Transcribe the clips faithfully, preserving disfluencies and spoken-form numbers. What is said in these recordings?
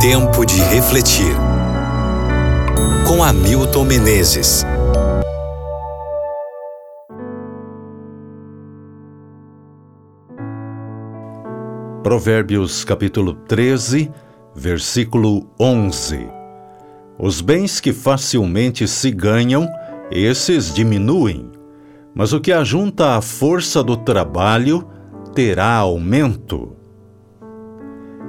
Tempo de refletir com Hamilton Menezes. Provérbios capítulo treze, versículo onze. Os bens que facilmente se ganham, esses diminuem, mas o que ajunta à força do trabalho terá aumento.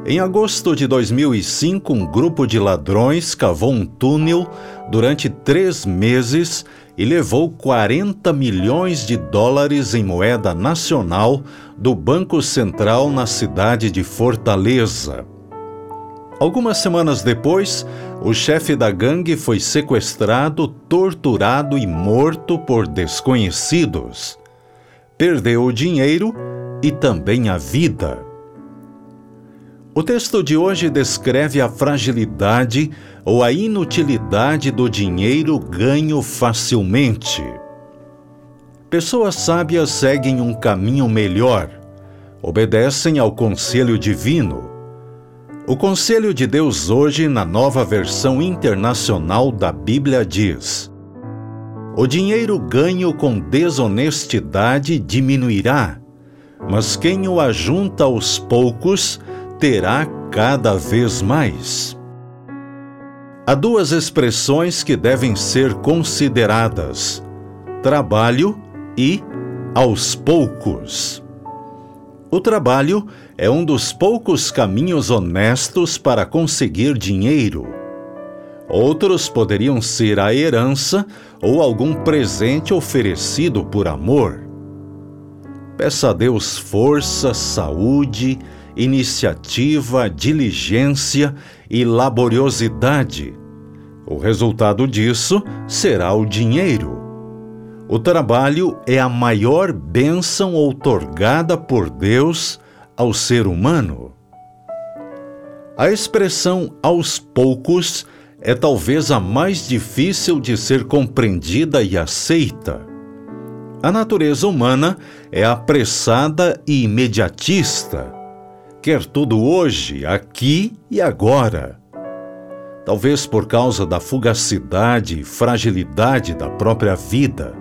Em agosto de dois mil e cinco, um grupo de ladrões cavou um túnel durante três meses e levou quarenta milhões de dólares em moeda nacional do Banco Central na cidade de Fortaleza. Algumas semanas depois, o chefe da gangue foi sequestrado, torturado e morto por desconhecidos. Perdeu o dinheiro e também a vida. O texto de hoje descreve a fragilidade ou a inutilidade do dinheiro ganho facilmente. Pessoas sábias seguem um caminho melhor, obedecem ao conselho divino. O conselho de Deus hoje, na Nova Versão Internacional da Bíblia, diz: o dinheiro ganho com desonestidade diminuirá, mas quem o ajunta aos poucos terá cada vez mais. Há duas expressões que devem ser consideradas: trabalho e aos poucos. O trabalho é um dos poucos caminhos honestos para conseguir dinheiro. Outros poderiam ser a herança ou algum presente oferecido por amor. Peça a Deus força, saúde, iniciativa, diligência e laboriosidade. O resultado disso será o dinheiro. O trabalho é a maior bênção outorgada por Deus ao ser humano. A expressão aos poucos é talvez a mais difícil de ser compreendida e aceita. A natureza humana é apressada e imediatista. Quer tudo hoje, aqui e agora. Talvez por causa da fugacidade e fragilidade da própria vida.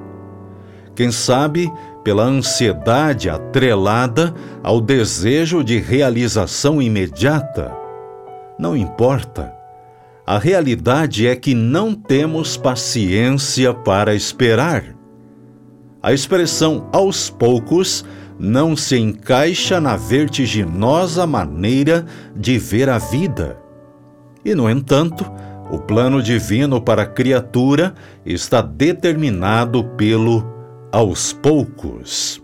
Quem sabe pela ansiedade atrelada ao desejo de realização imediata. Não importa. A realidade é que não temos paciência para esperar. A expressão aos poucos não se encaixa na vertiginosa maneira de ver a vida. E, no entanto, o plano divino para a criatura está determinado pelo aos poucos.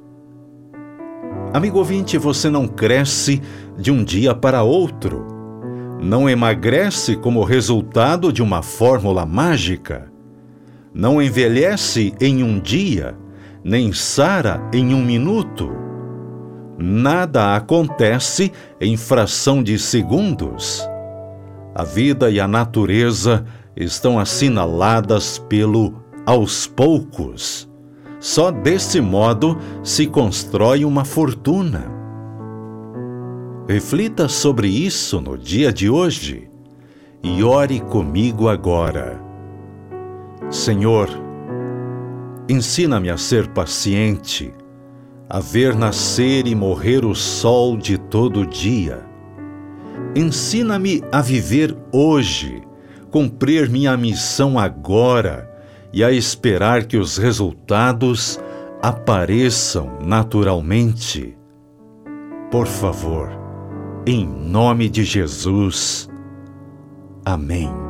Amigo ouvinte, você não cresce de um dia para outro. Não emagrece como resultado de uma fórmula mágica. Não envelhece em um dia, nem sara em um minuto. Nada acontece em fração de segundos. A vida e a natureza estão assinaladas pelo aos poucos. Só desse modo se constrói uma fortuna. Reflita sobre isso no dia de hoje e ore comigo agora. Senhor, ensina-me a ser paciente, a ver nascer e morrer o sol de todo dia. Ensina-me a viver hoje, cumprir minha missão agora e a esperar que os resultados apareçam naturalmente. Por favor, em nome de Jesus. Amém.